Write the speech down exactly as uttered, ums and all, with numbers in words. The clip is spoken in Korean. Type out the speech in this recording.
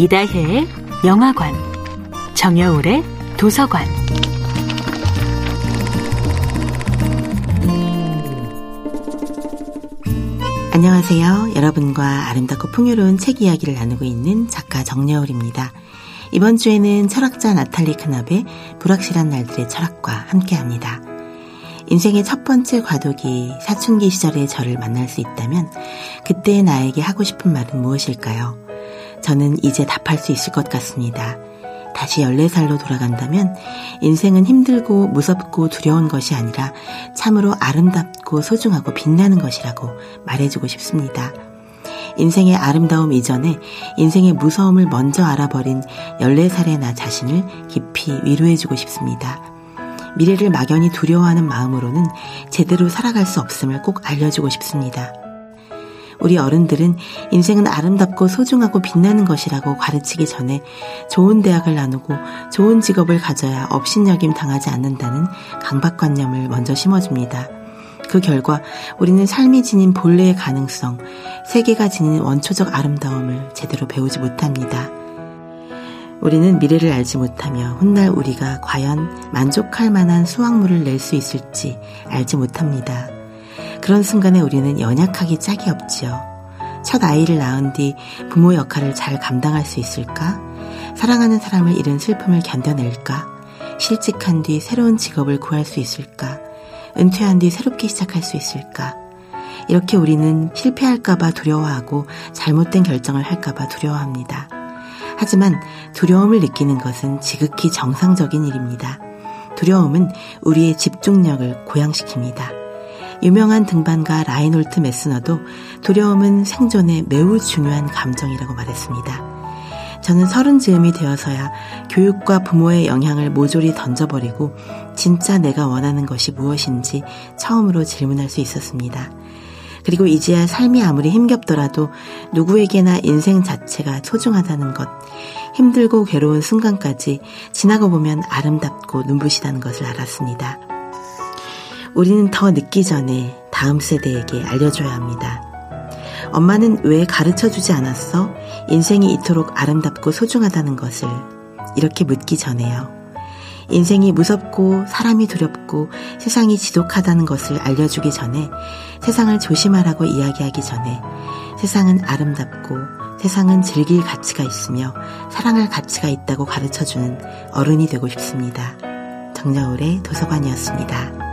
이다혜의 영화관, 정여울의 도서관. 안녕하세요. 여러분과 아름답고 풍요로운 책 이야기를 나누고 있는 작가 정여울입니다. 이번 주에는 철학자 나탈리 크납의 불확실한 날들의 철학과 함께합니다. 인생의 첫 번째 과도기, 사춘기 시절의 저를 만날 수 있다면 그때의 나에게 하고 싶은 말은 무엇일까요? 저는 이제 답할 수 있을 것 같습니다. 다시 열네 살로 돌아간다면 인생은 힘들고 무섭고 두려운 것이 아니라 참으로 아름답고 소중하고 빛나는 것이라고 말해주고 싶습니다. 인생의 아름다움 이전에 인생의 무서움을 먼저 알아버린 열네 살의 나 자신을 깊이 위로해주고 싶습니다. 미래를 막연히 두려워하는 마음으로는 제대로 살아갈 수 없음을 꼭 알려주고 싶습니다. 우리 어른들은 인생은 아름답고 소중하고 빛나는 것이라고 가르치기 전에 좋은 대학을 나누고 좋은 직업을 가져야 업신여김 당하지 않는다는 강박관념을 먼저 심어줍니다. 그 결과 우리는 삶이 지닌 본래의 가능성, 세계가 지닌 원초적 아름다움을 제대로 배우지 못합니다. 우리는 미래를 알지 못하며 훗날 우리가 과연 만족할 만한 수확물을 낼 수 있을지 알지 못합니다. 그런 순간에 우리는 연약하기 짝이 없지요. 첫 아이를 낳은 뒤 부모 역할을 잘 감당할 수 있을까? 사랑하는 사람을 잃은 슬픔을 견뎌낼까? 실직한 뒤 새로운 직업을 구할 수 있을까? 은퇴한 뒤 새롭게 시작할 수 있을까? 이렇게 우리는 실패할까봐 두려워하고 잘못된 결정을 할까봐 두려워합니다. 하지만 두려움을 느끼는 것은 지극히 정상적인 일입니다. 두려움은 우리의 집중력을 고양시킵니다. 유명한 등반가 라인홀트 메스너도 두려움은 생존에 매우 중요한 감정이라고 말했습니다. 저는 서른 즈음이 되어서야 교육과 부모의 영향을 모조리 던져버리고 진짜 내가 원하는 것이 무엇인지 처음으로 질문할 수 있었습니다. 그리고 이제야 삶이 아무리 힘겹더라도 누구에게나 인생 자체가 소중하다는 것, 힘들고 괴로운 순간까지 지나고 보면 아름답고 눈부시다는 것을 알았습니다. 우리는 더 늦기 전에 다음 세대에게 알려줘야 합니다. 엄마는 왜 가르쳐주지 않았어? 인생이 이토록 아름답고 소중하다는 것을 이렇게 묻기 전에요. 인생이 무섭고 사람이 두렵고 세상이 지독하다는 것을 알려주기 전에, 세상을 조심하라고 이야기하기 전에, 세상은 아름답고 세상은 즐길 가치가 있으며 사랑할 가치가 있다고 가르쳐주는 어른이 되고 싶습니다. 정여울의 도서관이었습니다.